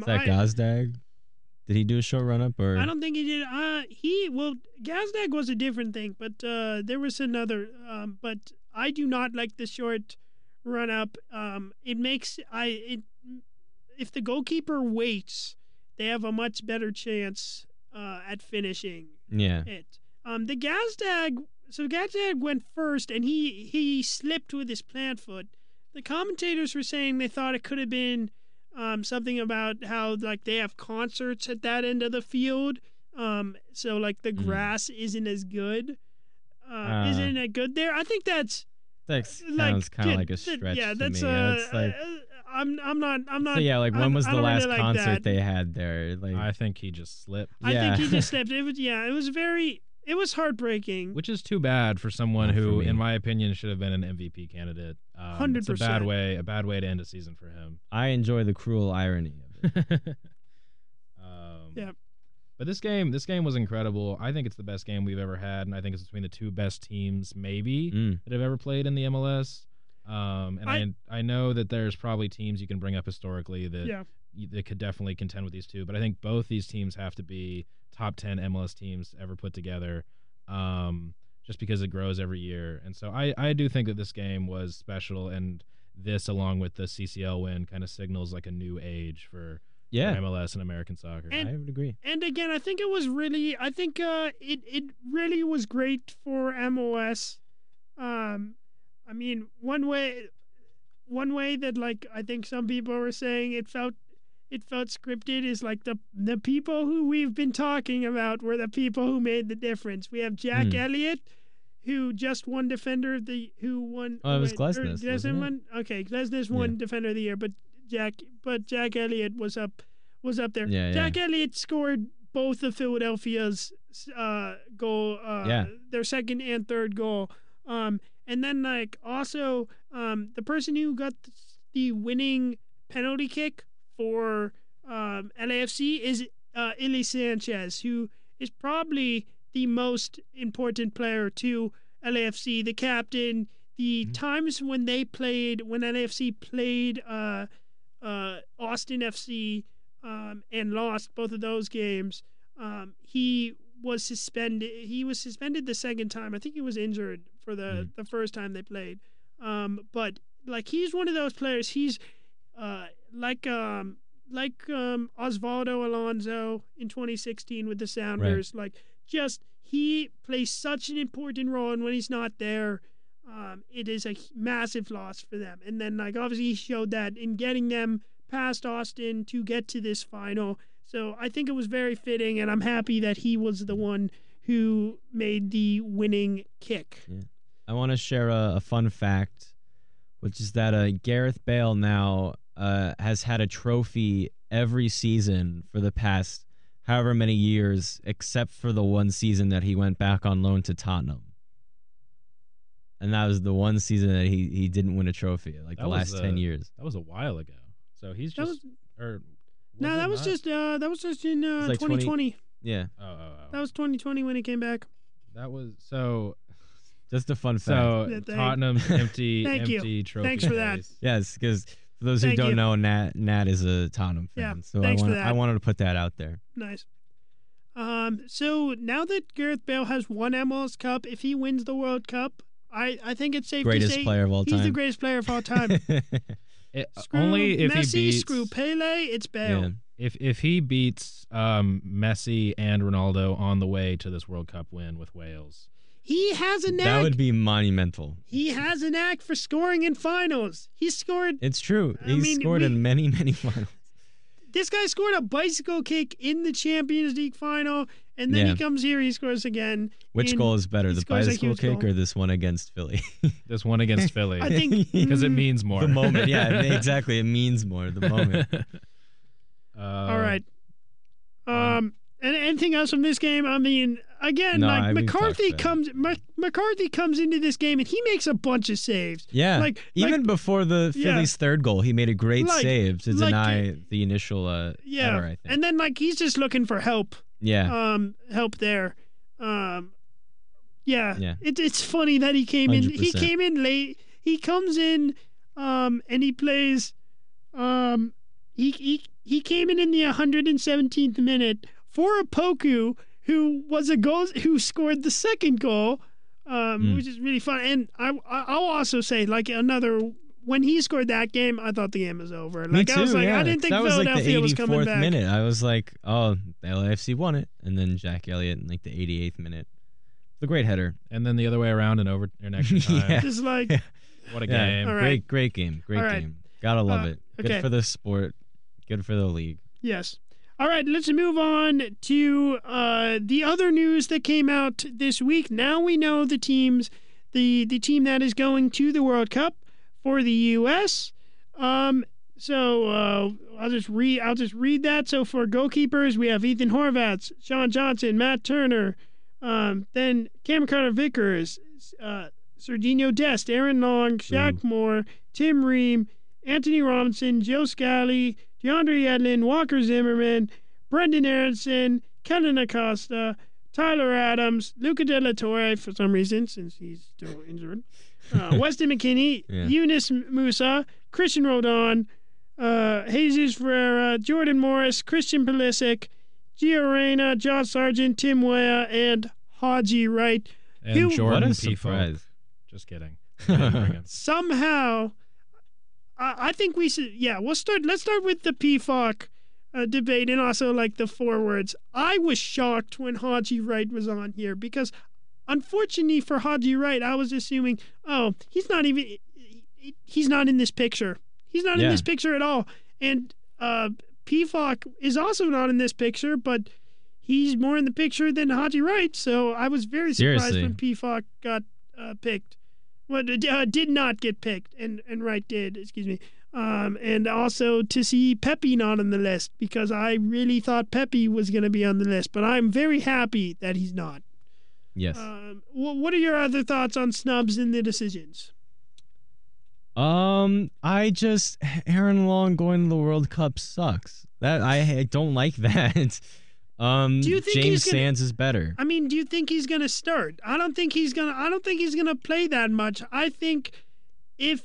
is that I, Gazdag? Did he do a short run up or? I don't think he did. Uh, he well, Gazdag was a different thing, but uh, there was another. Um, but I do not like the short run up. Um, it makes I it if the goalkeeper waits, they have a much better chance uh, at finishing. Yeah. It. Um, the Gazdag, so Gazdag went first, and he, he slipped with his plant foot. The commentators were saying they thought it could have been um, something about how, like, they have concerts at that end of the field, um, so, like, the grass mm. isn't as good. Uh, uh, isn't it good there? I think that's... That sounds kind of like a stretch yeah, to that's me. Uh, it's like, I'm I'm not I'm not. So yeah, like when was I'm, the last really like concert that. they had there? Like I think he just slipped. I yeah. think he just slipped. It was yeah. It was very. It was heartbreaking. Which is too bad for someone Not who, for in my opinion, should have been an M V P candidate. Um, one hundred percent. It's a bad way, a bad way to end a season for him. I enjoy the cruel irony of it. um, yeah. But this game, this game was incredible. I think it's the best game we've ever had, and I think it's between the two best teams, maybe, mm. that have ever played in the M L S. Um, and I, I I know that there's probably teams you can bring up historically that yeah. that could definitely contend with these two, but I think both these teams have to be top ten M L S teams ever put together, um, just because it grows every year. And so I, I do think that this game was special, and this, along with the C C L win, kind of signals like a new age for, yeah. for M L S and American soccer. And, I would agree. And again, I think it was really, I think uh, it, it really was great for M L S. Um, I mean, one way, one way that, like, I think some people were saying it felt It felt scripted is like the the people who we've been talking about were the people who made the difference. We have Jack mm. Elliott, who just won defender of the who won. Oh, it was Glesnes. Glesnes okay, Glesnes won yeah. defender of the year, but Jack but Jack Elliott was up was up there. Yeah, Jack yeah. Elliott scored both of Philadelphia's uh, goal, uh, yeah. their second and third goal. Um, and then like also um, the person who got the winning penalty kick for um, L A F C is uh, Ili Sanchez, who is probably the most important player to L A F C, the captain. The mm-hmm. times when they played, when L A F C played uh, uh, Austin F C um, and lost both of those games, um, he was suspended. He was suspended the second time. I think he was injured for the, mm-hmm. the first time they played. Um, but like he's one of those players. He's Uh, like um, like um, Osvaldo Alonso in twenty sixteen with the Sounders, right. like just he plays such an important role, and when he's not there, um, it is a massive loss for them. And then like obviously he showed that in getting them past Austin to get to this final. So I think it was very fitting, and I'm happy that he was the one who made the winning kick. Yeah. I want to share a, a fun fact, which is that uh, Gareth Bale now uh, has had a trophy every season for the past however many years, except for the one season that he went back on loan to Tottenham. And that was the one season that he, he didn't win a trophy, like that the last a, ten years. That was a while ago. So he's just... Was, or no, that was not? just uh, that was just in uh, was like twenty twenty. twenty, yeah. Oh, oh, oh. That was twenty twenty when he came back. That was... So... Just a fun fact. So yeah, Tottenham's empty, empty you. trophy. Thanks for that. Yes, because for those who thank don't you. know, Nat Nat is a Tottenham fan. Yeah, so I wanted, I wanted to put that out there. Nice. Um. So now that Gareth Bale has won M L S Cup, if he wins the World Cup, I, I think it's safe greatest to say player of all time. he's the greatest player of all time. it, screw only if Messi, he beats, screw Pele, it's Bale. Yeah. If if he beats um Messi and Ronaldo on the way to this World Cup win with Wales. He has a knack. That would be monumental. He has a knack for scoring in finals. He scored. It's true. He I mean, scored we, in many, many finals. This guy scored a bicycle kick in the Champions League final, and then yeah. he comes here, he scores again. Which goal is better, the bicycle kick goal. or this one against Philly? This one against Philly. I think because it means more. The moment, yeah, exactly. It means more. The moment. Uh, All right. Um, um, anything else from this game? I mean, again, no, like McCarthy comes M- McCarthy comes into this game and he makes a bunch of saves. Yeah, like even like, before the Phillies' yeah. third goal, he made a great like, save to like, deny the initial uh, yeah. error, I think. And then like he's just looking for help. Yeah, um, help there. Um, yeah, yeah. It, it's funny that he came one hundred percent in. He came in late. He comes in, um, and he plays. Um, he he he came in in the one hundred seventeenth minute for Opoku, who was a goal, who scored the second goal, um, mm. which is really fun. And I, I'll also say, like, another, when he scored that game, I thought the game was over. Like, Me too, I was like, yeah. I didn't think that Philadelphia was, like the was coming back. Minute. I was like, oh, the L A F C won it. And then Jack Elliott in, like, the eighty-eighth minute. The great header. And then the other way around and over in extra time. yeah. Just like, yeah. what a yeah. game. Right. Great, great game. Great right. game. Gotta love uh, it. Good okay. for the sport. Good for the league. Yes. All right, let's move on to uh, the other news that came out this week. Now we know the teams, the, the team that is going to the World Cup for the U S Um, so uh, I'll just read. I'll just read that. So for goalkeepers, we have Ethan Horvath, Sean Johnson, Matt Turner, um, then Cameron Carter-Vickers, uh, Serginho Dest, Aaron Long, Shaq Ooh. Moore, Tim Ream, Anthony Robinson, Joe Scally, DeAndre Yedlin, Walker Zimmerman, Brendan Aronson, Kellyn Acosta, Tyler Adams, Luca De La Torre, for some reason, since he's still injured, uh, Weston McKennie, yeah. Yunus Musa, Cristian Roldan, uh, Jesus Ferreira, Jordan Morris, Christian Pulisic, Gio Reyna, John Sargent, Tim Weah, and Haji Wright. And Who, Jordan P. Surprise. Just kidding. Somehow... I think we should, yeah, we'll start, let's start with the P F O C uh, debate and also like the forwards. I was shocked when Haji Wright was on here because unfortunately for Haji Wright, I was assuming, oh, he's not even, he's not in this picture. He's not yeah. in this picture at all. And uh, P F O C is also not in this picture, but he's more in the picture than Haji Wright. So I was very surprised Seriously. when P F O C got uh, picked. Well, uh, did not get picked, and, and Wright did, excuse me. Um, and also to see Pepe not on the list, because I really thought Pepe was going to be on the list, but I'm very happy that he's not. Yes. Um, well, what are your other thoughts on snubs in the decisions? Um, I just, Aaron Long going to the World Cup sucks. That I, I don't like that. Um, do you think James gonna, Sands is better. I mean, do you think he's going to start? I don't think he's going to I don't think he's going to play that much. I think if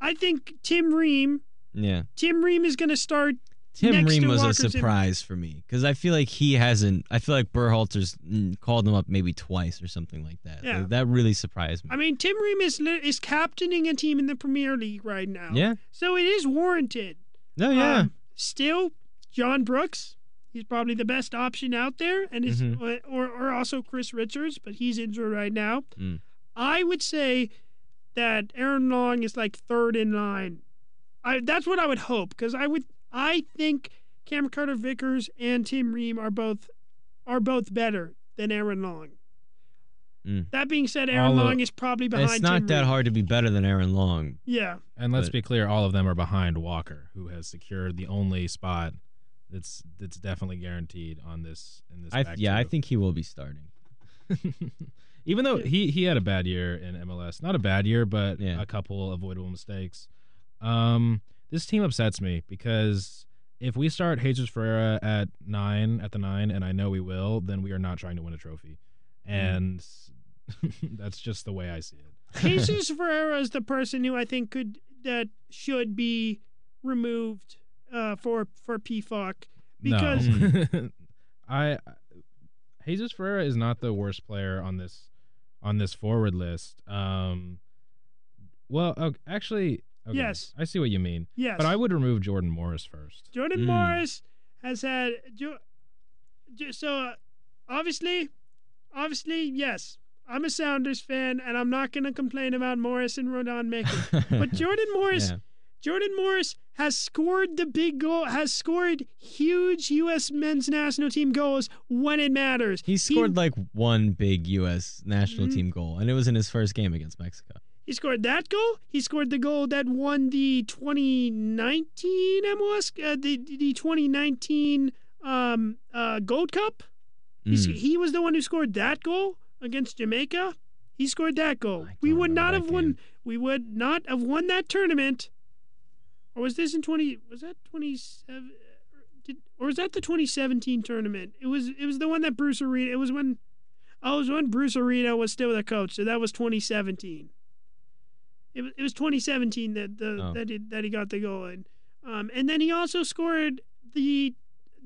I think Tim Ream Yeah. Tim Ream is going to start. Tim next Ream to was Walker a surprise Zimmer. For me cuz I feel like he hasn't I feel like Berhalter's called him up maybe twice or something like that. Yeah. That really surprised me. I mean, Tim Ream is is captaining a team in the Premier League right now. Yeah. So it is warranted. No, yeah. Um, still John Brooks He's probably the best option out there, and is, mm-hmm. or or also Chris Richards, but he's injured right now. Mm. I would say that Aaron Long is like third in line. I that's what I would hope because I would I think Cameron Carter-Vickers and Tim Ream are both are both better than Aaron Long. Mm. That being said, Aaron all Long of, is probably behind. It's not Tim that Ream. Hard to be better than Aaron Long. Yeah, and let's but. be clear, all of them are behind Walker, who has secured the only spot. It's it's definitely guaranteed on this in this. I, yeah, two. I think he will be starting. Even though he, he had a bad year in M L S, not a bad year, but yeah. a couple avoidable mistakes. Um, this team upsets me because if we start Jesus Ferreira at nine at the nine, and I know we will, then we are not trying to win a trophy, and mm. that's just the way I see it. Jesus Ferreira is the person who I think could that should be removed. Uh, for for P F O C because no. I Jesus Ferreira is not the worst player on this on this forward list. Um, well, okay, actually, okay, yes, I see what you mean. Yes, but I would remove Jordan Morris first. Jordan mm. Morris has had so uh, obviously, obviously, yes. I'm a Sounders fan, and I'm not going to complain about Morris and Rodon making. But Jordan Morris. Yeah. Jordan Morris has scored the big goal, has scored huge U S men's national team goals when it matters. He scored he, like one big U S national mm-hmm. team goal, and it was in his first game against Mexico. He scored that goal. He scored the goal that won the twenty nineteen M L S, uh, the, the twenty nineteen um, uh, Gold Cup. Mm. He was the one who scored that goal against Jamaica. He scored that goal. We would not have won. Game. We would not have won that tournament. Or was this in twenty? Was that twenty-seven? Did, or was that the twenty seventeen tournament? It was. It was the one that Bruce Arena. It was when. Oh, it was when Bruce Arena was still the coach. So that was twenty seventeen. It was. It was twenty seventeen that the oh. that he, that he got the goal in. Um, and then he also scored the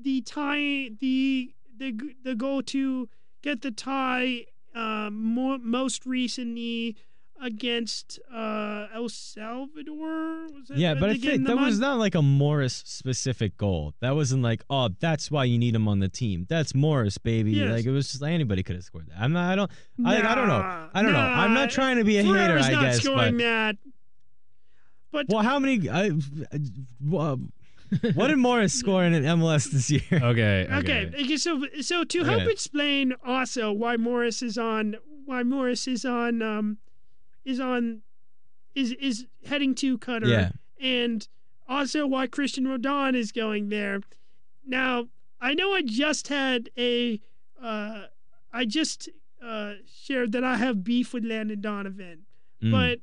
the tie the the the goal to get the tie. Um, more, most recently against uh, El Salvador. Was that yeah, but I think that month? was not like a Morris-specific goal. That wasn't like, oh, that's why you need him on the team. That's Morris, baby. Yes. Like it was just like anybody could have scored that. I'm not. I don't. Nah, I, I don't know. I don't nah, know. I'm not trying to be a hater. I guess. Scoring but, that. But well, how many? I, uh, what did Morris score in an M L S this year? Okay. Okay. okay. So, so to help okay. explain also why Morris is on, why Morris is on, um, is on, is is heading to Qatar, yeah. and also why Cristian Roldan is going there. Now, I know I just had a, uh, I just uh, shared that I have beef with Landon Donovan, mm. but.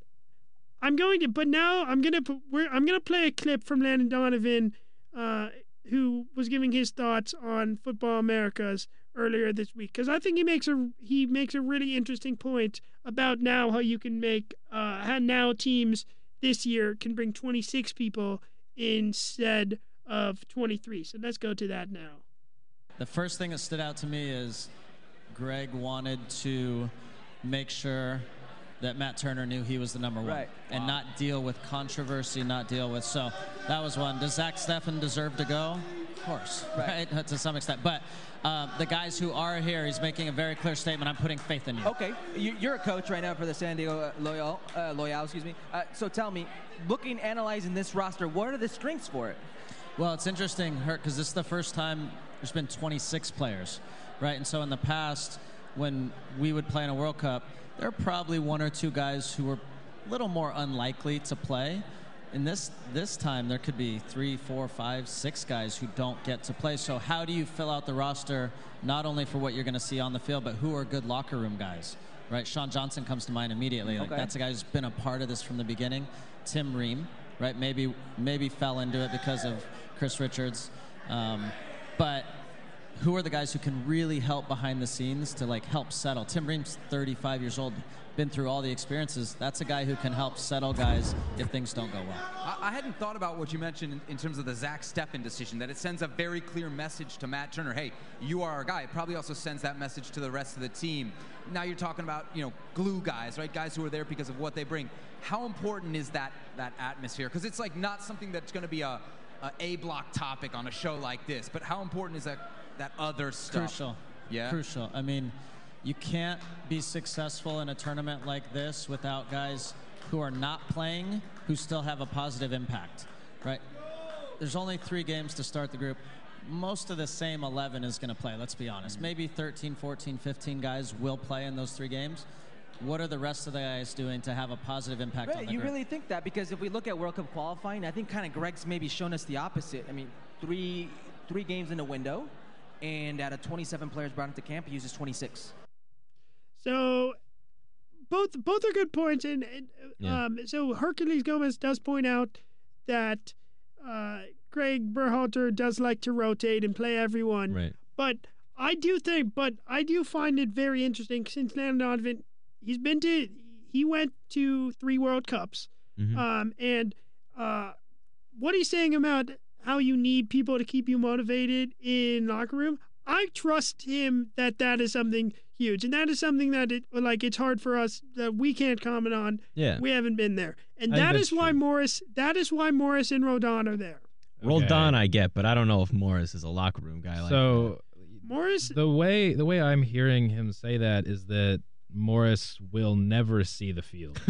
I'm going to, but now I'm gonna we're, I'm gonna play a clip from Landon Donovan, uh, who was giving his thoughts on Football Americas earlier this week, because I think he makes a he makes a really interesting point about now how you can make uh, how now teams this year can bring twenty-six people instead of twenty-three. So let's go to that now. The first thing that stood out to me is Greg wanted to make sure that Matt Turner knew he was the number one, right. and wow. not deal with controversy, not deal with, so that was one. Does Zach Steffen deserve to go? Of course, right, right? To some extent. But uh, the guys who are here, he's making a very clear statement, I'm putting faith in you. Okay, you're a coach right now for the San Diego Loyal, uh, Loyal excuse me. Uh, so tell me, looking, analyzing this roster, what are the strengths for it? Well, it's interesting, Hurt, because this is the first time there's been twenty-six players, right? And so in the past, when we would play in a World Cup, there are probably one or two guys who were a little more unlikely to play. In this this time, there could be three, four, five, six guys who don't get to play. So how do you fill out the roster, not only for what you're going to see on the field, but who are good locker room guys, right? Sean Johnson comes to mind immediately. Like okay. That's a guy who's been a part of this from the beginning. Tim Ream, right? Maybe maybe fell into it because of Chris Richards, um, but. Who are the guys who can really help behind the scenes to like help settle? Tim Ream's thirty-five years old, been through all the experiences. That's a guy who can help settle guys if things don't go well. I hadn't thought about what you mentioned in, in terms of the Zach Steffen decision, that it sends a very clear message to Matt Turner. Hey, you are our guy. It probably also sends that message to the rest of the team. Now you're talking about, you know, glue guys, right? Guys who are there because of what they bring. How important is that that atmosphere? Because it's like not something that's going to be a, a A-block topic on a show like this. But how important is that? That other stuff. Crucial. Yeah. Crucial. I mean, you can't be successful in a tournament like this without guys who are not playing, who still have a positive impact, right? There's only three games to start the group. Most of the same eleven is going to play, let's be honest. Mm-hmm. Maybe thirteen, fourteen, fifteen guys will play in those three games. What are the rest of the guys doing to have a positive impact right, on the you group? Really think that? Because if we look at World Cup qualifying, I think kind of Greg's maybe shown us the opposite. I mean, three, three games in a window. And out of twenty-seven players brought into camp, he uses twenty-six. So, both both are good points. And, and yeah. um, so Hercules Gomez does point out that uh, Greg Berhalter does like to rotate and play everyone. Right. But I do think, but I do find it very interesting since Landon Donovan, he's been to, he went to three World Cups, mm-hmm. um, and uh, what he's saying about how you need people to keep you motivated in locker room, I trust him that that is something huge. And that is something that, it, like, it's hard for us, that we can't comment on. Yeah. We haven't been there. And that is why true. Morris, that is why Morris and Roldan are there. Okay. Roldan I get, but I don't know if Morris is a locker room guy like so, that. Morris, the way, the way I'm hearing him say that is that Morris will never see the field.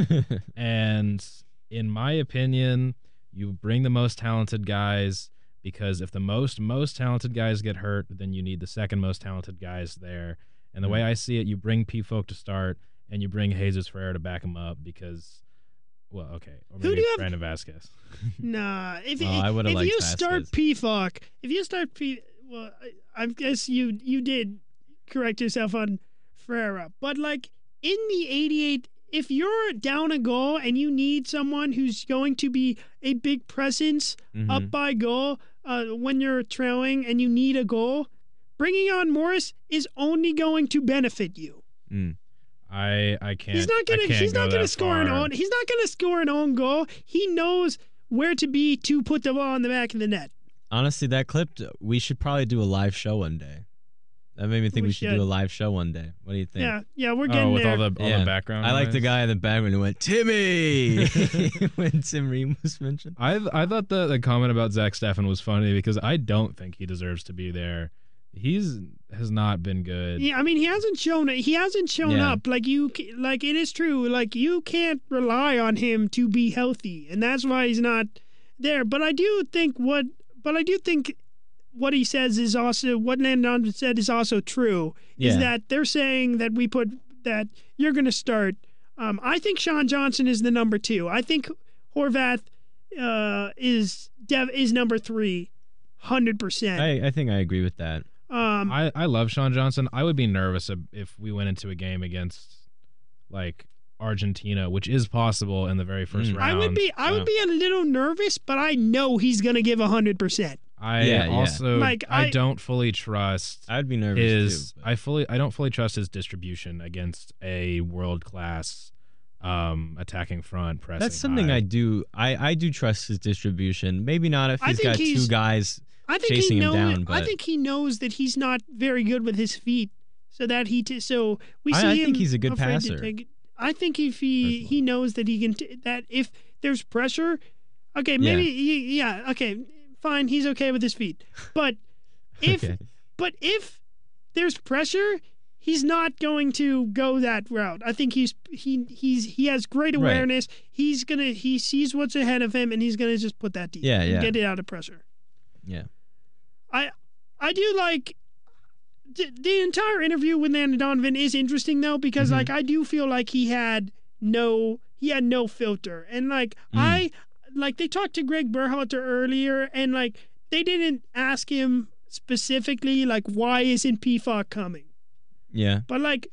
And in my opinion, you bring the most talented guys because if the most most talented guys get hurt, then you need the second most talented guys there. And the mm-hmm. way I see it, you bring P. Folk to start and you bring Jesus Ferreira to back him up because, well, okay, or maybe Who do Brandon have... Vasquez. Nah, if, oh, if, I would have liked Vasquez. If you start P. Folk, if you start P. Well, I, I guess you you did correct yourself on Ferreira. But, like, in the eighty-eight, if you're down a goal and you need someone who's going to be a big presence mm-hmm. up by goal uh, when you're trailing and you need a goal, bringing on Morris is only going to benefit you. Mm. I I can't. He's not gonna. He's not gonna score an own. He's not gonna score an own goal. He knows where to be to put the ball in the back of the net. Honestly, that clip, we should probably do a live show one day. That made me think we, we should. should do a live show one day. What do you think? Yeah, yeah, we're getting oh, with there. all the all yeah. the background. I like the guy in the background who went Timmy when Tim Ream was mentioned. I I thought the the comment about Zach Steffen was funny because I don't think he deserves to be there. He's has not been good. Yeah, I mean he hasn't shown it. He hasn't shown yeah. up. Like you, like it is true. Like you can't rely on him to be healthy, and that's why he's not there. But I do think what, but I do think what he says is also what Landon said is also true. Yeah. Is that they're saying that we put that you're going to start. Um, I think Sean Johnson is the number two. I think Horvath uh, is dev is number three, hundred percent. I I think I agree with that. Um, I, I love Sean Johnson. I would be nervous if we went into a game against, like, Argentina, which is possible in the very first mm, round. I would be I yeah. would be a little nervous, but I know he's going to give one hundred percent. I yeah, also yeah. Like, I, I don't fully trust I'd be nervous his, too. But. I fully I don't fully trust his distribution against a world-class um, attacking front pressing. That's something high. I do I, I do trust his distribution. Maybe not if he's got he's, two guys I think chasing he knows, him down, but I think he knows that he's not very good with his feet, so that he t- so we see I, I him think he's a good passer. Take, I think if he, he knows that he can t- that if there's pressure, okay, maybe yeah. He, yeah, okay, fine, he's okay with his feet, but if okay. but if there's pressure, he's not going to go that route. I think he's he he's he has great awareness. Right. He's gonna he sees what's ahead of him, and he's gonna just put that deep. Yeah, yeah. And get it out of pressure. Yeah, I I do like the, the entire interview with Landon Donovan is interesting though because mm-hmm. like I do feel like he had no he had no filter and like mm. I like they talked to Greg Berhalter earlier and like they didn't ask him specifically like why isn't P F O C coming? Yeah, but like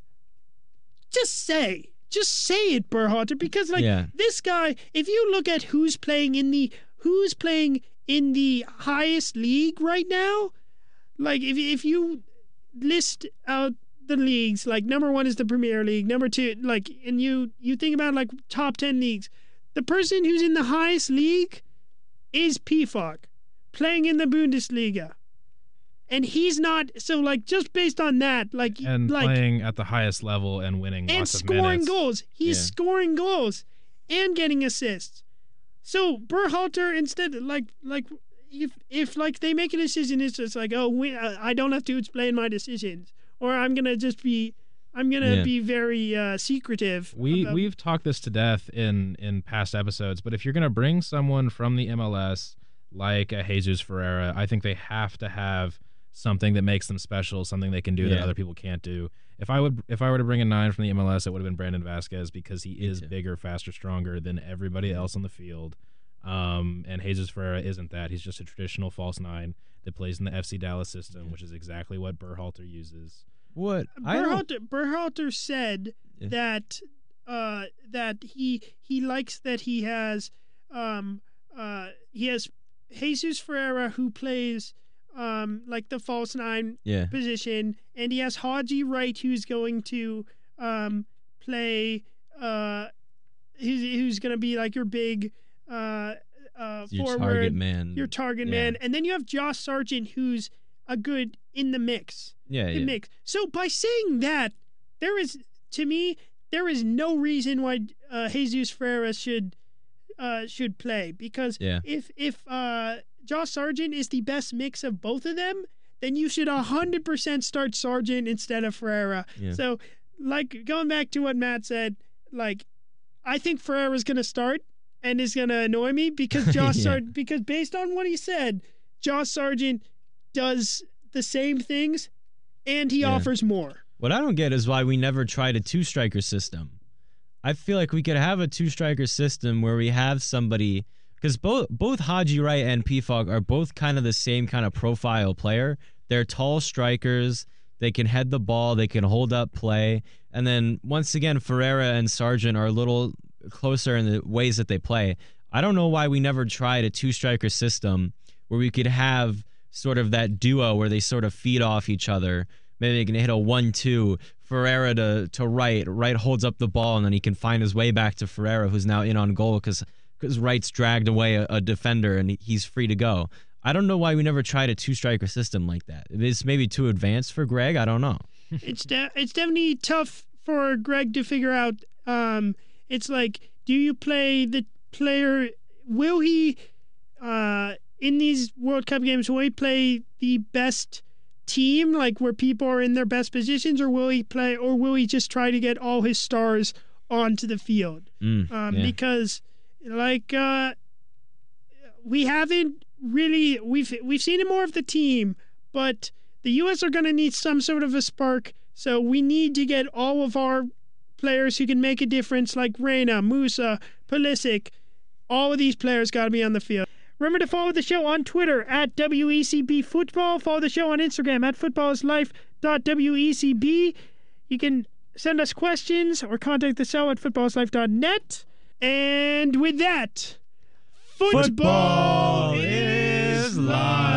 just say just say it Berhalter because like yeah. this guy if you look at who's playing in the who's playing. in the highest league right now, like if if you list out the leagues, like number one is the Premier League, number two, like, and you you think about like top ten leagues, the person who's in the highest league is P F O C, playing in the Bundesliga, and he's not. So like just based on that, like and like, playing at the highest level and winning and lots scoring of minutes. goals, he's yeah. scoring goals and getting assists. So Berhalter instead, like, like if if like they make a decision, it's just like, oh, we, I don't have to explain my decisions, or I'm gonna just be, I'm gonna yeah. be very uh, secretive. We about- we've talked this to death in in past episodes, but if you're gonna bring someone from the M L S like a Jesus Ferreira, I think they have to have something that makes them special, something they can do yeah. that other people can't do. If I would, if I were to bring a nine from the M L S, it would have been Brandon Vasquez because he is bigger, faster, stronger than everybody else on the field. Um, and Jesus Ferreira isn't that. He's just a traditional false nine that plays in the F C Dallas system, yeah. which is exactly what Berhalter uses. What Berhalter, Berhalter said yeah. that uh, that he he likes that he has um, uh, he has Jesus Ferreira who plays. Um, like the false nine yeah. position, and he has Haji Wright, who's going to um play uh, who's who's going to be like your big uh uh your forward, target man, your target yeah. man, and then you have Josh Sargent, who's a good in the mix, yeah, in yeah. mix. So by saying that, there is to me there is no reason why uh, Jesus Ferreira should uh should play because yeah. if if uh. Josh Sargent is the best mix of both of them, then you should one hundred percent start Sargent instead of Ferreira. Yeah. So, like, going back to what Matt said, like, I think Ferreira's going to start and is going to annoy me because Josh yeah. Sargent, because based on what he said, Josh Sargent does the same things and he yeah. offers more. What I don't get is why we never tried a two-striker system. I feel like we could have a two-striker system where we have somebody... Because both both Haji Wright and P F O C are both kind of the same kind of profile player. They're tall strikers. They can head the ball. They can hold up play. And then once again, Ferreira and Sargent are a little closer in the ways that they play. I don't know why we never tried a two-striker system where we could have sort of that duo where they sort of feed off each other. Maybe they can hit a one two, Ferreira to, to Wright. Wright holds up the ball, and then he can find his way back to Ferreira, who's now in on goal because Wright's dragged away a, a defender, and he's free to go. I don't know why we never tried a two-striker system like that. It's maybe too advanced for Greg. I don't know. It's de- it's definitely tough for Greg to figure out. Um, it's like, do you play the player? Will he, uh, in these World Cup games, will he play the best team, like where people are in their best positions, or will he play, or will he just try to get all his stars onto the field? Mm, um, yeah. Because, like, uh, we haven't really we've we've seen more of the team, but the U S are going to need some sort of a spark. So we need to get all of our players who can make a difference, like Reina, Musa, Pulisic. All of these players got to be on the field. Remember to follow the show on Twitter at W E C B Football. Follow the show on Instagram at footballislife dot W E C B. You can send us questions or contact the show at footballislife dot net. And with that, football, football is life.